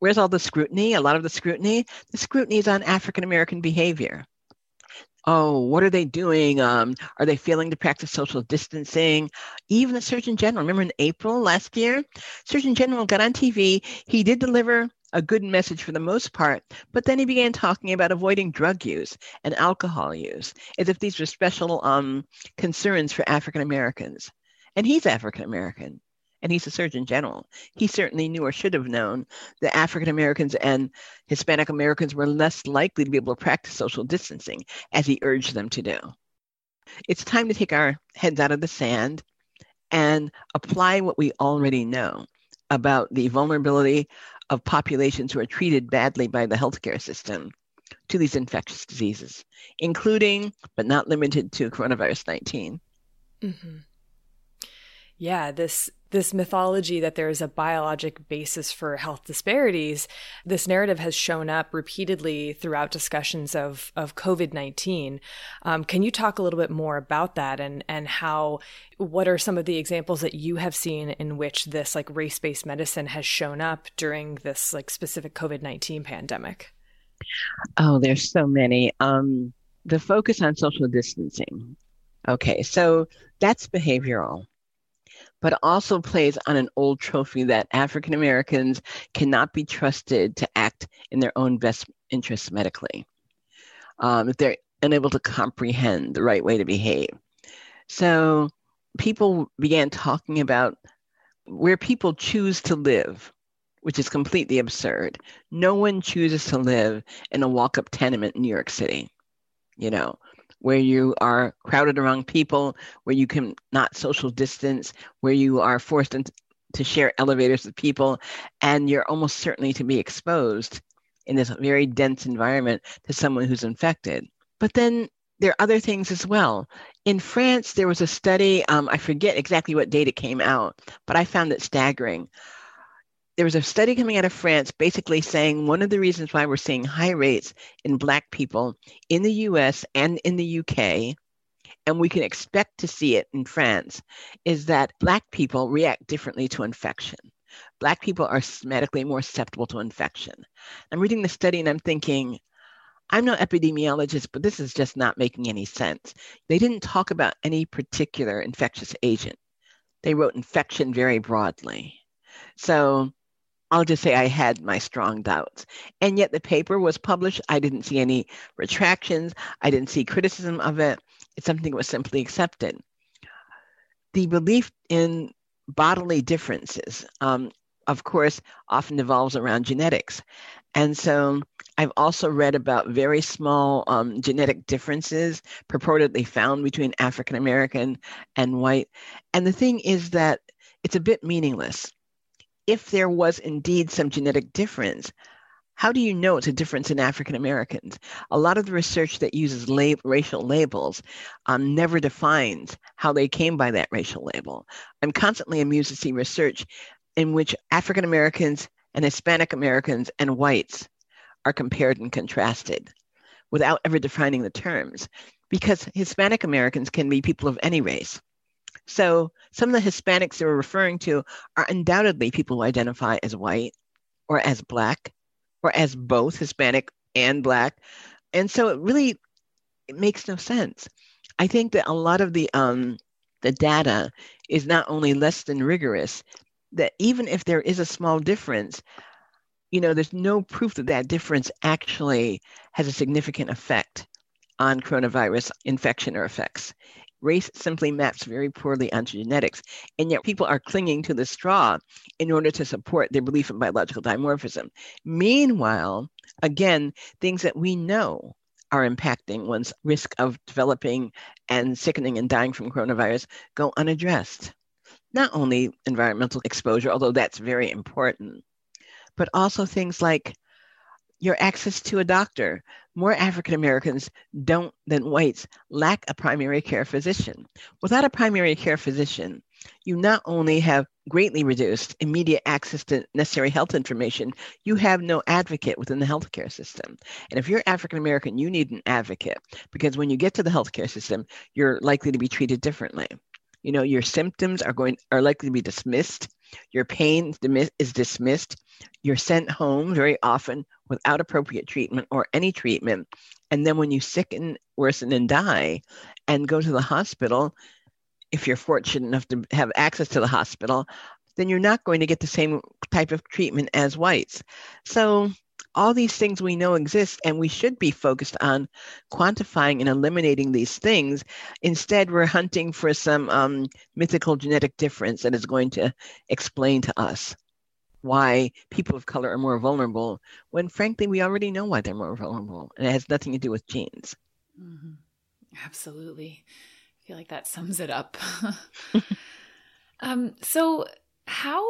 where's all the scrutiny? A lot of the scrutiny, the scrutiny is on African-American behavior. Oh, what are they doing? Um, are they failing to practice social distancing? Even the Surgeon General, remember in April last year, Surgeon General got on T V. He did deliver a good message for the most part, but then he began talking about avoiding drug use and alcohol use as if these were special um, concerns for African Americans. And he's African American, and he's the Surgeon General. He certainly knew or should have known that African Americans and Hispanic Americans were less likely to be able to practice social distancing as he urged them to do. It's time to take our heads out of the sand and apply what we already know about the vulnerability of populations who are treated badly by the healthcare system to these infectious diseases, including but not limited to coronavirus nineteen. Mm-hmm. Yeah, this this mythology that there is a biologic basis for health disparities, this narrative has shown up repeatedly throughout discussions of, of COVID nineteen. Um, can you talk a little bit more about that and, and how, what are some of the examples that you have seen in which this like race-based medicine has shown up during this like specific COVID nineteen pandemic? Oh, there's so many. Um, the focus on social distancing. Okay, so that's behavioral, but also plays on an old trophy that African Americans cannot be trusted to act in their own best interests medically, um, if they're unable to comprehend the right way to behave. So people began talking about where people choose to live, which is completely absurd. No one chooses to live in a walk-up tenement in New York City, you know, where you are crowded around people, where you can not social distance, where you are forced in t- to share elevators with people, and you're almost certainly to be exposed in this very dense environment to someone who's infected. But then there are other things as well. In France, there was a study, um, I forget exactly what date it came out, but I found it staggering. There was a study coming out of France basically saying one of the reasons why we're seeing high rates in Black people in the U S and in the U K and we can expect to see it in France, is that Black people react differently to infection. Black people are medically more susceptible to infection. I'm reading the study and I'm thinking, I'm no epidemiologist, but this is just not making any sense. They didn't talk about any particular infectious agent. They wrote infection very broadly. So I'll just say I had my strong doubts. And yet the paper was published. I didn't see any retractions. I didn't see criticism of it. It's something that was simply accepted. The belief in bodily differences, um, of course, often evolves around genetics. And so I've also read about very small um, genetic differences purportedly found between African American and white. And the thing is that it's a bit meaningless. If there was indeed some genetic difference, how do you know it's a difference in African Americans? A lot of the research that uses lab- racial labels um, never defines how they came by that racial label. I'm constantly amused to see research in which African Americans and Hispanic Americans and whites are compared and contrasted without ever defining the terms, because Hispanic Americans can be people of any race. So some of the Hispanics they were referring to are undoubtedly people who identify as white or as Black or as both Hispanic and Black. And so it really, it makes no sense. I think that a lot of the um, the data is not only less than rigorous, that even if there is a small difference, you know, there's no proof that that difference actually has a significant effect on coronavirus infection or effects. Race simply maps very poorly onto genetics, and yet people are clinging to the straw in order to support their belief in biological dimorphism. Meanwhile, again, things that we know are impacting one's risk of developing and sickening and dying from coronavirus go unaddressed. Not only environmental exposure, although that's very important, but also things like your access to a doctor. More African Americans don't than whites lack a primary care physician. Without a primary care physician, you not only have greatly reduced immediate access to necessary health information, you have no advocate within the healthcare system. And if you're African American, you need an advocate, because when you get to the healthcare system, you're likely to be treated differently. You know, your symptoms are going are likely to be dismissed. Your pain is dismissed. You're sent home very often without appropriate treatment or any treatment. And then when you sicken, worsen, and die and go to the hospital, if you're fortunate enough to have access to the hospital, then you're not going to get the same type of treatment as whites. So all these things we know exist, and we should be focused on quantifying and eliminating these things. Instead, we're hunting for some um, mythical genetic difference that is going to explain to us why people of color are more vulnerable, when frankly, we already know why they're more vulnerable, and it has nothing to do with genes. Mm-hmm. Absolutely. I feel like that sums it up. um, so how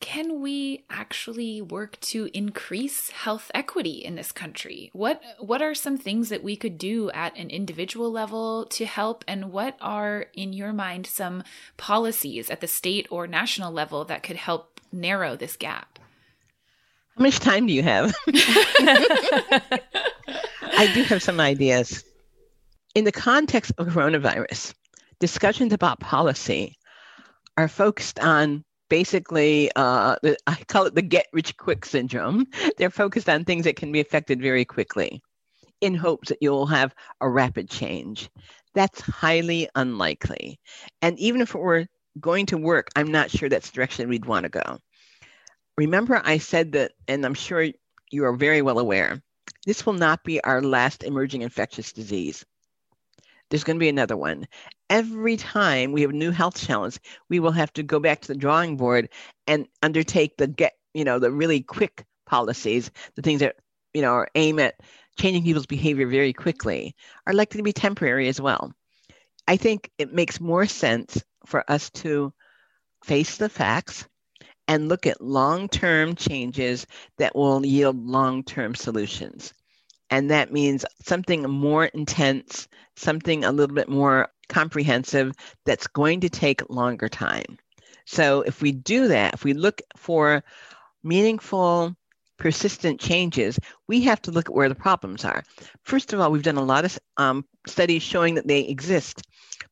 can we actually work to increase health equity in this country? What what are some things that we could do at an individual level to help? And what are, in your mind, some policies at the state or national level that could help narrow this gap? How much time do you have? I do have some ideas. In the context of coronavirus, discussions about policy are focused on Basically, uh, the, I call it the get-rich-quick syndrome. They're focused on things that can be affected very quickly in hopes that you'll have a rapid change. That's highly unlikely. And even if it were going to work, I'm not sure that's the direction we'd want to go. Remember, I said that, and I'm sure you are very well aware, this will not be our last emerging infectious disease. There's going to be another one. Every time we have a new health challenge, we will have to go back to the drawing board and undertake the get, you know, the really quick policies, the things that, you know, are aimed at changing people's behavior very quickly, are likely to be temporary as well. I think it makes more sense for us to face the facts and look at long-term changes that will yield long-term solutions. And that means something more intense, something a little bit more comprehensive that's going to take longer time. So if we do that, if we look for meaningful, persistent changes, we have to look at where the problems are. First of all, we've done a lot of um, studies showing that they exist.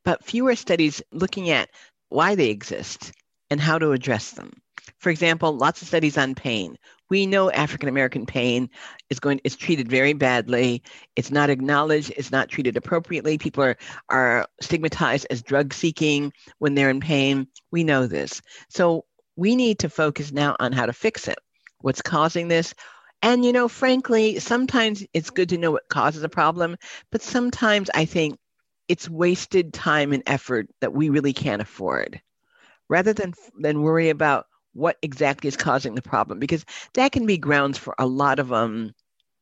but fewer studies looking at why they exist and how to address them. For example, lots of studies on pain. We know African-American pain is going is treated very badly. It's not acknowledged. It's not treated appropriately. People are, are stigmatized as drug-seeking when they're in pain. We know this. So we need to focus now on how to fix it, what's causing this. And, you know, frankly, sometimes it's good to know what causes a problem, but sometimes I think it's wasted time and effort that we really can't afford, rather than, than worry about what exactly is causing the problem, because that can be grounds for a lot of, um,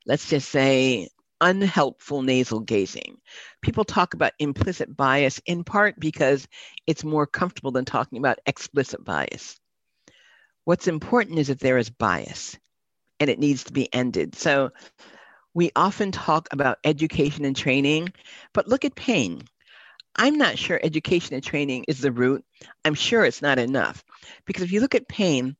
let's just say, unhelpful nasal gazing. People talk about implicit bias in part because it's more comfortable than talking about explicit bias. What's important is that there is bias and it needs to be ended. So we often talk about education and training, but look at pain. I'm not sure education and training is the route. I'm sure it's not enough. Because if you look at pain,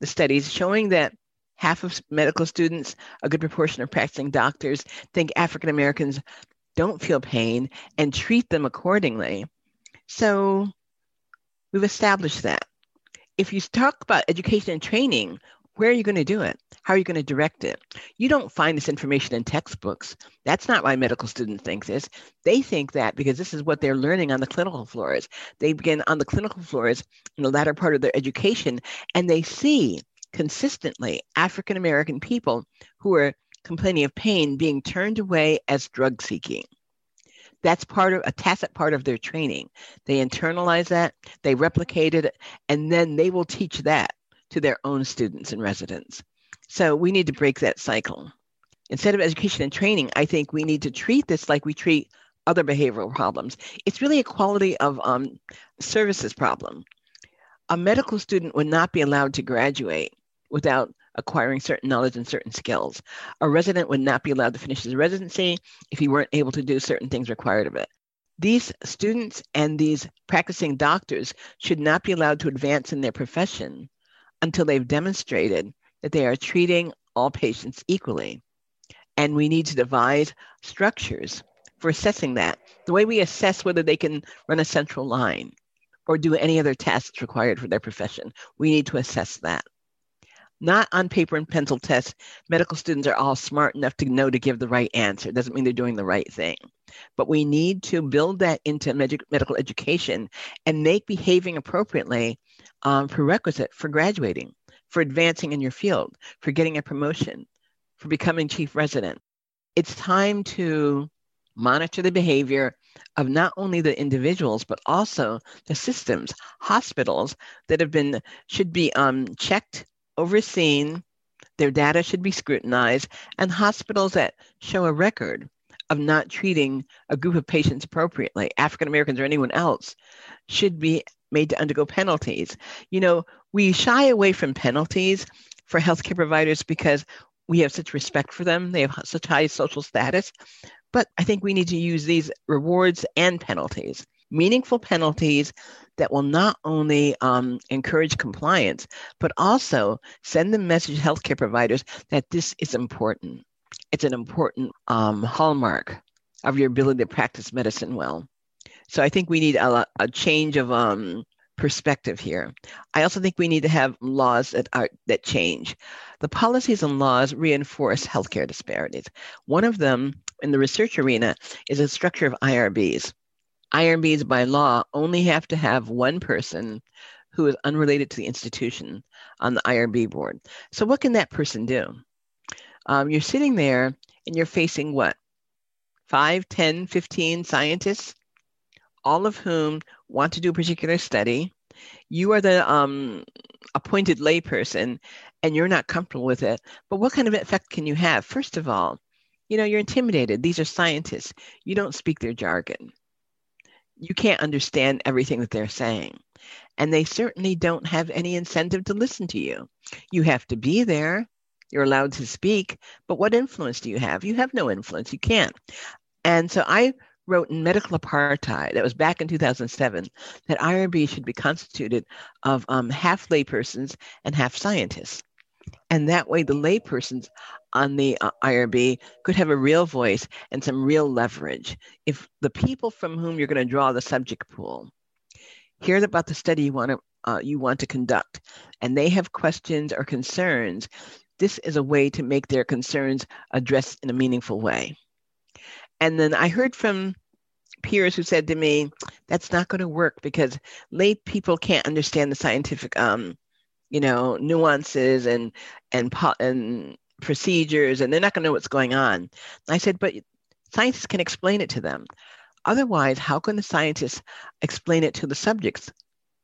the studies showing that half of medical students, a good proportion of practicing doctors, think African Americans don't feel pain and treat them accordingly. So we've established that. If you talk about education and training, where are you going to do it? How are you going to direct it? You don't find this information in textbooks. That's not why medical students think this. They think that because this is what they're learning on the clinical floors. They begin on the clinical floors in the latter part of their education, and they see consistently African-American people who are complaining of pain being turned away as drug seeking. That's part of a tacit part of their training. They internalize that, they replicate it, and then they will teach that to their own students and residents. So we need to break that cycle. Instead of education and training, I think we need to treat this like we treat other behavioral problems. It's really a quality of um, services problem. A medical student would not be allowed to graduate without acquiring certain knowledge and certain skills. A resident would not be allowed to finish his residency if he weren't able to do certain things required of it. These students and these practicing doctors should not be allowed to advance in their profession until they've demonstrated that they are treating all patients equally. And we need to devise structures for assessing that, the way we assess whether they can run a central line or do any other tasks required for their profession. We need to assess that. Not on paper and pencil tests. Medical students are all smart enough to know to give the right answer. It doesn't mean they're doing the right thing. But we need to build that into med- medical education and make behaving appropriately um, prerequisite for graduating, for advancing in your field, for getting a promotion, for becoming chief resident. It's time to monitor the behavior of not only the individuals, but also the systems, hospitals that have been, should be um, checked, overseen, their data should be scrutinized, and hospitals that show a record of not treating a group of patients appropriately, African Americans or anyone else, should be made to undergo penalties. You know, we shy away from penalties for healthcare providers because we have such respect for them. They have such high social status. But I think we need to use these rewards and penalties, meaningful penalties that will not only um, encourage compliance, but also send the message to healthcare providers that this is important. It's an important um, hallmark of your ability to practice medicine well. So I think we need a, a change of um, perspective here. I also think we need to have laws that are that change. The policies and laws reinforce healthcare disparities. One of them in the research arena is a structure of I R Bs. I R Bs by law only have to have one person who is unrelated to the institution on the I R B board. So what can that person do? Um, you're sitting there and you're facing what? five, ten, fifteen scientists, all of whom want to do a particular study. You are the um, appointed layperson and you're not comfortable with it. But what kind of effect can you have? First of all, you know, you're intimidated. These are scientists. You don't speak their jargon. You can't understand everything that they're saying. And they certainly don't have any incentive to listen to you. You have to be there. You're allowed to speak. But what influence do you have? You have no influence. You can't. And so I wrote in Medical Apartheid, that was back in two thousand seven, that I R B should be constituted of um, half laypersons and half scientists. And that way the laypersons on the I R B could have a real voice and some real leverage. If the people from whom you're going to draw the subject pool hear about the study you want to uh, you want to conduct, and they have questions or concerns, this is a way to make their concerns addressed in a meaningful way. And then I heard from peers who said to me, that's not going to work because lay people can't understand the scientific, um, you know, nuances and and and procedures, and they're not going to know what's going on. And I said, but scientists can explain it to them. Otherwise, how can the scientists explain it to the subjects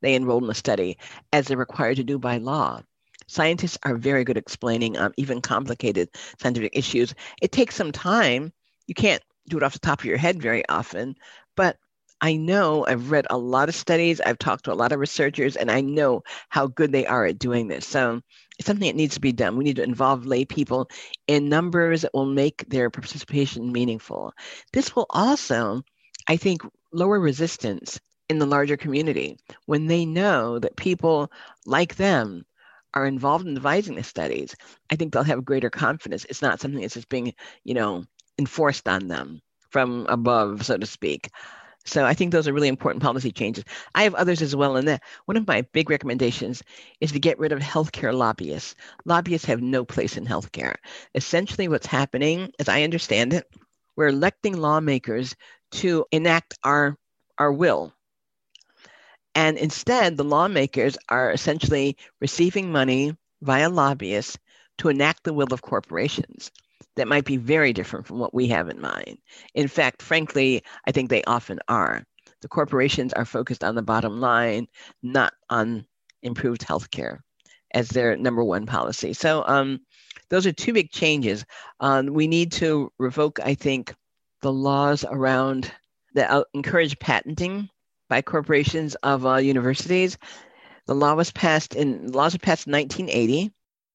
they enrolled in the study, as they're required to do by law? Scientists are very good at explaining um, even complicated scientific issues. It takes some time. You can't do it off the top of your head very often, but I know I've read a lot of studies, I've talked to a lot of researchers, and I know how good they are at doing this. So it's something that needs to be done. We need to involve lay people in numbers that will make their participation meaningful. This will also, I think, lower resistance in the larger community when they know that people like them are involved in devising the studies. I think they'll have greater confidence. It's not something that's just being, you know, enforced on them from above, so to speak. So I think those are really important policy changes. I have others as well in that. One of my big recommendations is to get rid of healthcare lobbyists. Lobbyists have no place in healthcare. Essentially what's happening, as I understand it, we're electing lawmakers to enact our, our will. And instead, the lawmakers are essentially receiving money via lobbyists to enact the will of corporations. That might be very different from what we have in mind. In fact, frankly, I think they often are. The corporations are focused on the bottom line, not on improved healthcare as their number one policy. So um, those are two big changes. Um, we need to revoke, I think, the laws around that uh, encourage patenting by corporations of uh, universities. The law was passed in laws were passed in nineteen eighty,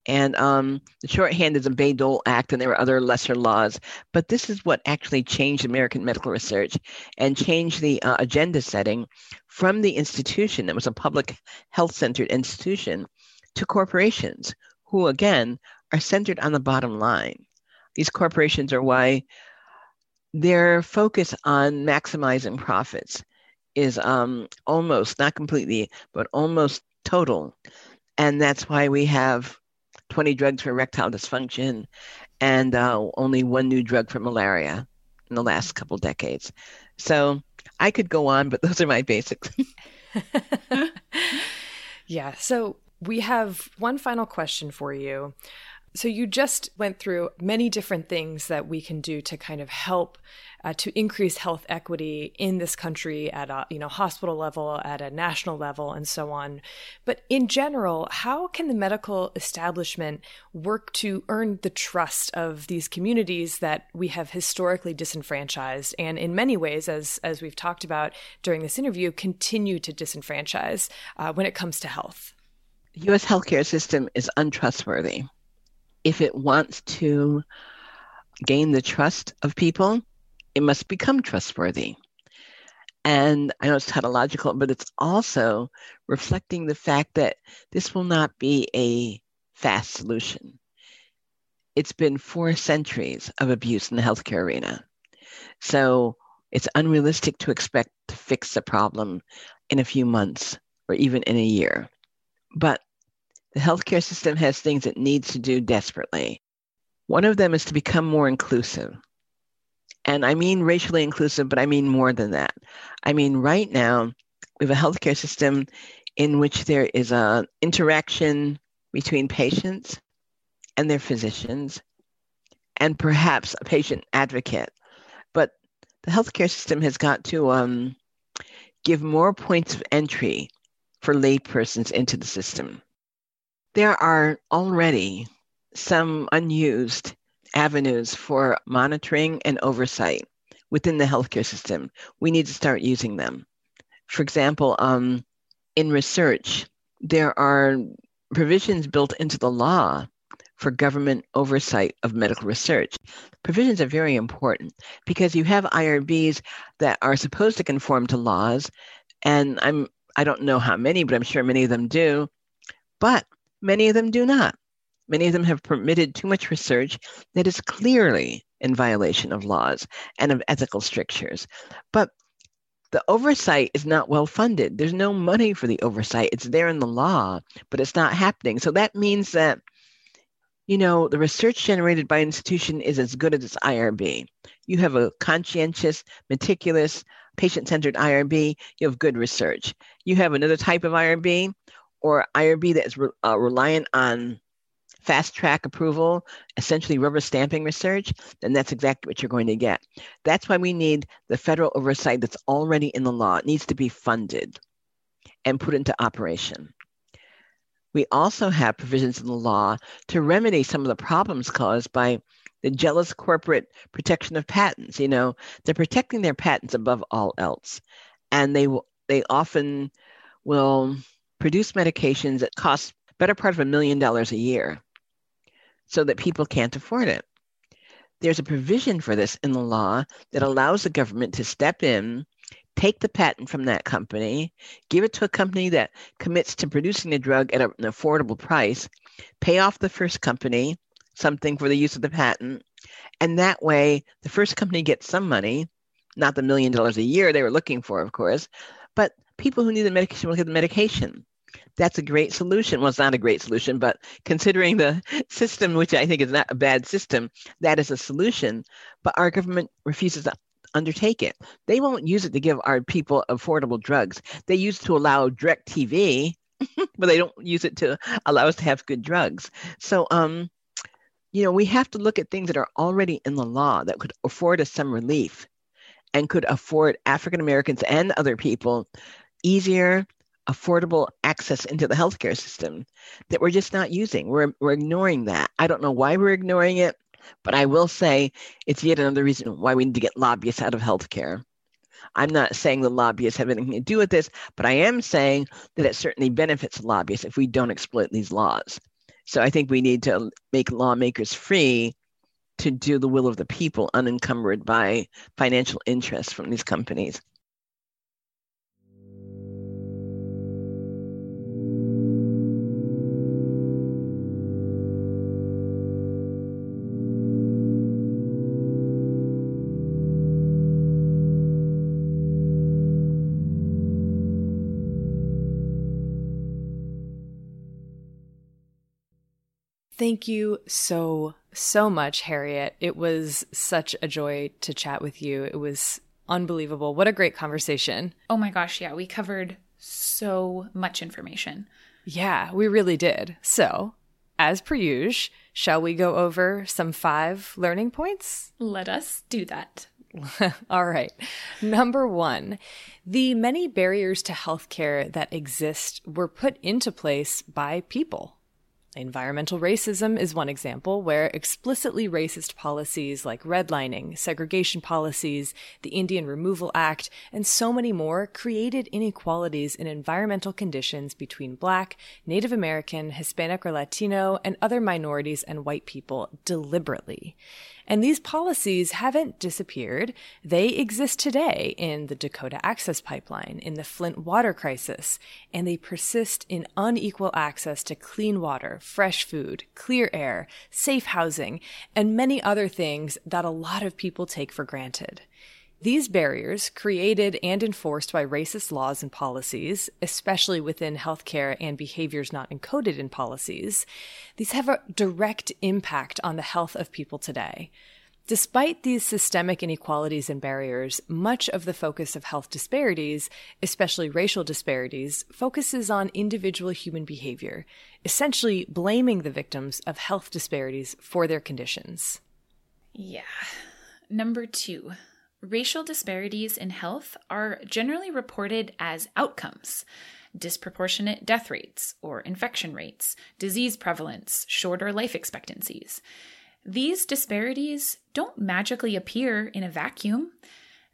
and um, the shorthand is the Bayh-Dole Act, and there were other lesser laws. But this is what actually changed American medical research and changed the uh, agenda setting from the institution that was a public health-centered institution to corporations, who again are centered on the bottom line. These corporations are why their focus on maximizing profits is um, almost, not completely, but almost total. And that's why we have twenty drugs for erectile dysfunction and uh, only one new drug for malaria in the last couple decades. So I could go on, but those are my basics. Yeah, so we have one final question for you. So you just went through many different things that we can do to kind of help uh, to increase health equity in this country at a, you know, hospital level, at a national level, and so on. But in general, how can the medical establishment work to earn the trust of these communities that we have historically disenfranchised, and in many ways, as as we've talked about during this interview, continue to disenfranchise uh, when it comes to health? The U S healthcare system is untrustworthy. If it wants to gain the trust of people, it must become trustworthy. And I know it's tautological, but it's also reflecting the fact that this will not be a fast solution. It's been four centuries of abuse in the healthcare arena. So it's unrealistic to expect to fix the problem in a few months or even in a year. But the healthcare system has things it needs to do desperately. One of them is to become more inclusive. And I mean racially inclusive, but I mean more than that. I mean, right now, we have a healthcare system in which there is an interaction between patients and their physicians, and perhaps a patient advocate. But the healthcare system has got to um, give more points of entry for laypersons into the system. There are already some unused avenues for monitoring and oversight within the healthcare system. We need to start using them. For example, um, in research, there are provisions built into the law for government oversight of medical research. Provisions are very important because you have I R Bs that are supposed to conform to laws, and I'm I don't know how many, but I'm sure many of them do. But many of them do not. Many of them have permitted too much research that is clearly in violation of laws and of ethical strictures. But the oversight is not well funded. There's no money for the oversight. It's there in the law, but it's not happening. So that means that, you know, the research generated by an institution is as good as its I R B. You have a conscientious, meticulous, patient-centered I R B, you have good research. You have another type of I R B, or I R B that is re- uh, reliant on fast-track approval, essentially rubber stamping research, then that's exactly what you're going to get. That's why we need the federal oversight that's already in the law. It needs to be funded and put into operation. We also have provisions in the law to remedy some of the problems caused by the jealous corporate protection of patents. You know, they're protecting their patents above all else, and they will, they often will produce medications that cost the better part of a million dollars a year, so that people can't afford it. There's a provision for this in the law that allows the government to step in, take the patent from that company, give it to a company that commits to producing the drug at a, an affordable price, pay off the first company something for the use of the patent, and that way the first company gets some money, not the million dollars a year they were looking for, of course, but people who need the medication will get the medication. That's a great solution. Well, it's not a great solution, but considering the system, which I think is not a bad system, that is a solution. But our government refuses to undertake it. They won't use it to give our people affordable drugs. They use it to allow DirecTV, but they don't use it to allow us to have good drugs. So, um, you know, we have to look at things that are already in the law that could afford us some relief and could afford African Americans and other people easier, affordable access into the healthcare system that we're just not using. We're we're ignoring that. I don't know why we're ignoring it, but I will say it's yet another reason why we need to get lobbyists out of healthcare. I'm not saying the lobbyists have anything to do with this, but I am saying that it certainly benefits lobbyists if we don't exploit these laws. So I think we need to make lawmakers free to do the will of the people, unencumbered by financial interests from these companies. Thank you so, so much, Harriet. It was such a joy to chat with you. It was unbelievable. What a great conversation. Oh my gosh, yeah. We covered so much information. Yeah, we really did. So, as per usual, shall we go over some five learning points? Let us do that. All right. Number one, the many barriers to healthcare that exist were put into place by people. Environmental racism is one example where explicitly racist policies like redlining, segregation policies, the Indian Removal Act, and so many more created inequalities in environmental conditions between Black, Native American, Hispanic or Latino, and other minorities and white people deliberately. And these policies haven't disappeared. They exist today in the Dakota Access Pipeline, in the Flint water crisis, and they persist in unequal access to clean water, fresh food, clear air, safe housing, and many other things that a lot of people take for granted. These barriers, created and enforced by racist laws and policies, especially within healthcare and behaviors not encoded in policies, these have a direct impact on the health of people today. Despite these systemic inequalities and barriers, much of the focus of health disparities, especially racial disparities, focuses on individual human behavior, essentially blaming the victims of health disparities for their conditions. Yeah. Number two. Racial disparities in health are generally reported as outcomes: disproportionate death rates or infection rates, disease prevalence, shorter life expectancies. These disparities don't magically appear in a vacuum.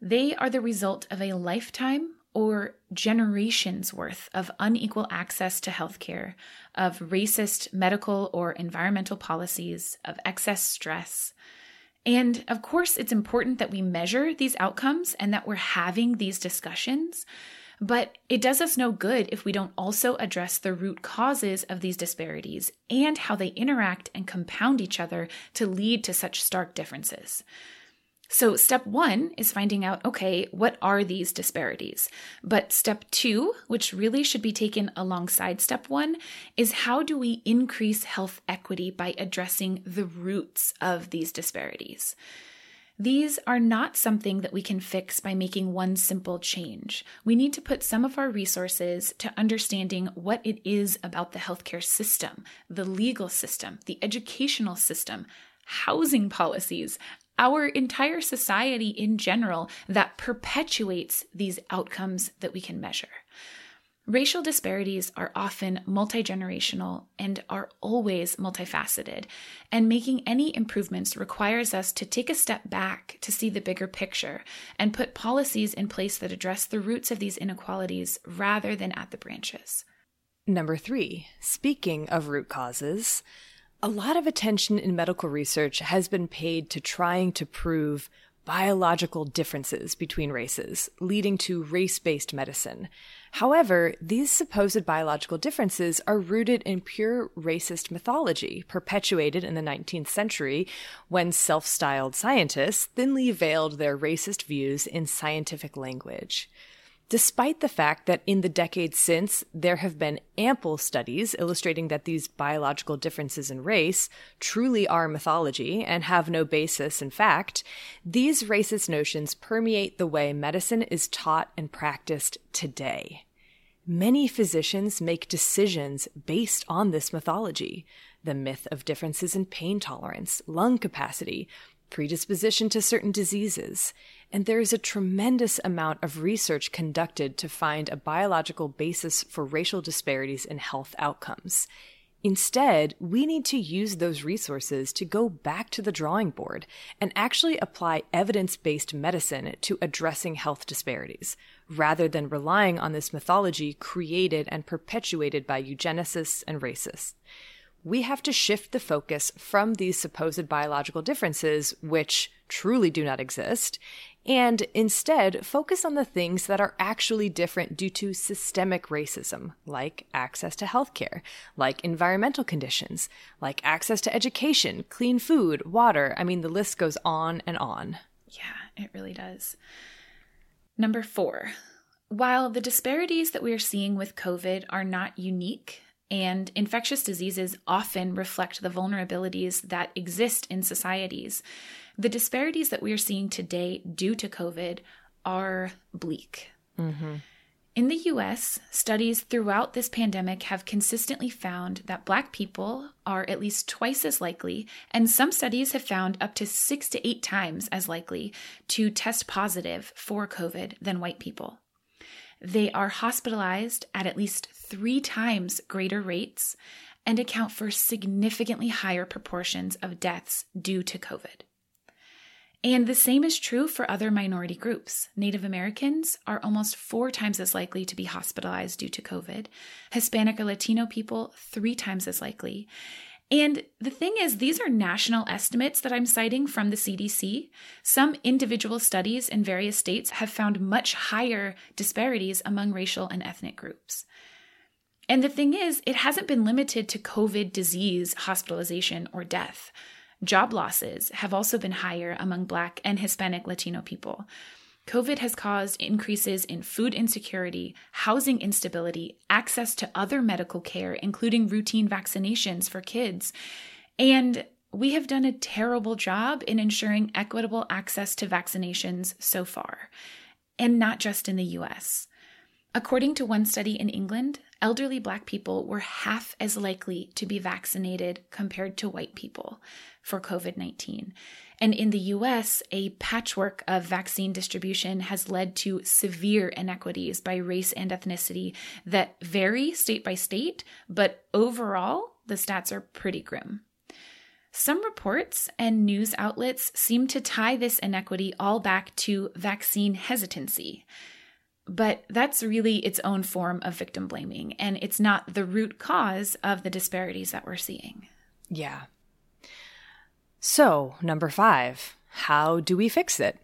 They are the result of a lifetime or generations worth of unequal access to healthcare, of racist medical or environmental policies, of excess stress. And of course, it's important that we measure these outcomes and that we're having these discussions, But it does us no good if we don't also address the root causes of these disparities and how they interact and compound each other to lead to such stark differences. So step one is finding out, okay, what are these disparities? But step two, which really should be taken alongside step one, is how do we increase health equity by addressing the roots of these disparities? These are not something that we can fix by making one simple change. We need to put some of our resources to understanding what it is about the healthcare system, the legal system, the educational system, housing policies, our entire society in general that perpetuates these outcomes that we can measure. Racial disparities are often multi-generational and are always multifaceted, and making any improvements requires us to take a step back to see the bigger picture and put policies in place that address the roots of these inequalities rather than at the branches. Number three, speaking of root causes, a lot of attention in medical research has been paid to trying to prove biological differences between races, leading to race-based medicine. However, these supposed biological differences are rooted in pure racist mythology, perpetuated in the nineteenth century when self-styled scientists thinly veiled their racist views in scientific language. Despite the fact that in the decades since, there have been ample studies illustrating that these biological differences in race truly are mythology and have no basis in fact, these racist notions permeate the way medicine is taught and practiced today. Many physicians make decisions based on this mythology, the myth of differences in pain tolerance, lung capacity, predisposition to certain diseases, and there is a tremendous amount of research conducted to find a biological basis for racial disparities in health outcomes. Instead, we need to use those resources to go back to the drawing board and actually apply evidence-based medicine to addressing health disparities, rather than relying on this mythology created and perpetuated by eugenicists and racists. We have to shift the focus from these supposed biological differences, which truly do not exist, and instead focus on the things that are actually different due to systemic racism, like access to healthcare, like environmental conditions, like access to education, clean food, water. I mean, the list goes on and on. Yeah, it really does. Number four, while the disparities that we are seeing with COVID are not unique, and infectious diseases often reflect the vulnerabilities that exist in societies, the disparities that we are seeing today due to COVID are bleak. Mm-hmm. In the U S, studies throughout this pandemic have consistently found that Black people are at least twice as likely, and some studies have found up to six to eight times as likely to test positive for COVID than white people. They are hospitalized at at least three times greater rates and account for significantly higher proportions of deaths due to COVID. And the same is true for other minority groups. Native Americans are almost four times as likely to be hospitalized due to COVID. Hispanic or Latino people, three times as likely. And the thing is, these are national estimates that I'm citing from the C D C. Some individual studies in various states have found much higher disparities among racial and ethnic groups. And the thing is, it hasn't been limited to COVID disease, hospitalization, or death. Job losses have also been higher among Black and Hispanic Latino people. COVID has caused increases in food insecurity, housing instability, access to other medical care, including routine vaccinations for kids. And we have done a terrible job in ensuring equitable access to vaccinations so far, and not just in the U S. According to one study in England, elderly Black people were half as likely to be vaccinated compared to white people for COVID nineteen. And in the U S, a patchwork of vaccine distribution has led to severe inequities by race and ethnicity that vary state by state, but overall, the stats are pretty grim. Some reports and news outlets seem to tie this inequity all back to vaccine hesitancy. But that's really its own form of victim blaming, and it's not the root cause of the disparities that we're seeing. Yeah. So, number five, how do we fix it?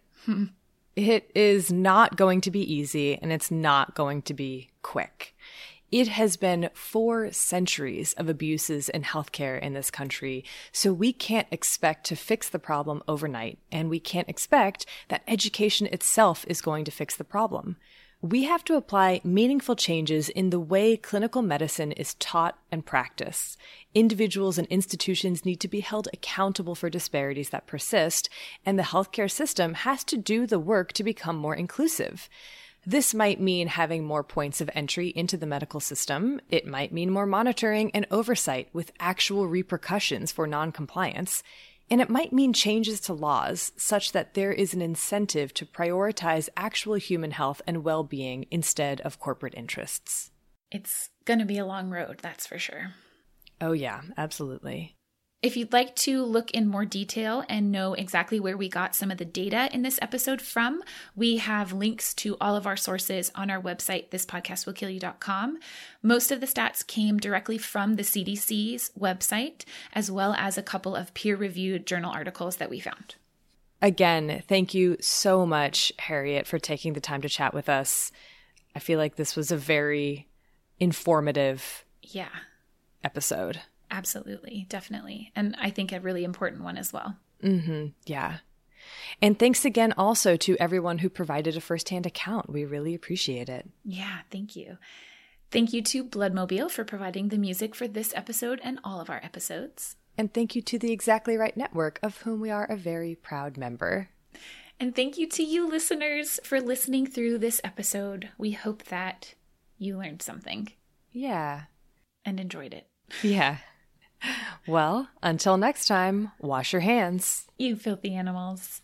It is not going to be easy, and it's not going to be quick. It has been four centuries of abuses in healthcare in this country, so we can't expect to fix the problem overnight, and we can't expect that education itself is going to fix the problem. We have to apply meaningful changes in the way clinical medicine is taught and practiced. Individuals and institutions need to be held accountable for disparities that persist, and the healthcare system has to do the work to become more inclusive. This might mean having more points of entry into the medical system. It might mean more monitoring and oversight with actual repercussions for noncompliance. And it might mean changes to laws such that there is an incentive to prioritize actual human health and well-being instead of corporate interests. It's going to be a long road, that's for sure. Oh yeah, absolutely. If you'd like to look in more detail and know exactly where we got some of the data in this episode from, we have links to all of our sources on our website, this podcast will kill you dot com. Most of the stats came directly from the C D C's website, as well as a couple of peer-reviewed journal articles that we found. Again, thank you so much, Harriet, for taking the time to chat with us. I feel like this was a very informative yeah. episode. Absolutely. Definitely. And I think a really important one as well. Mm-hmm. Yeah. And thanks again also to everyone who provided a firsthand account. We really appreciate it. Yeah. Thank you. Thank you to Bloodmobile for providing the music for this episode and all of our episodes. And thank you to the Exactly Right Network, of whom we are a very proud member. And thank you to you listeners for listening through this episode. We hope that you learned something. Yeah. And enjoyed it. Yeah. Well, until next time, wash your hands. You filthy animals.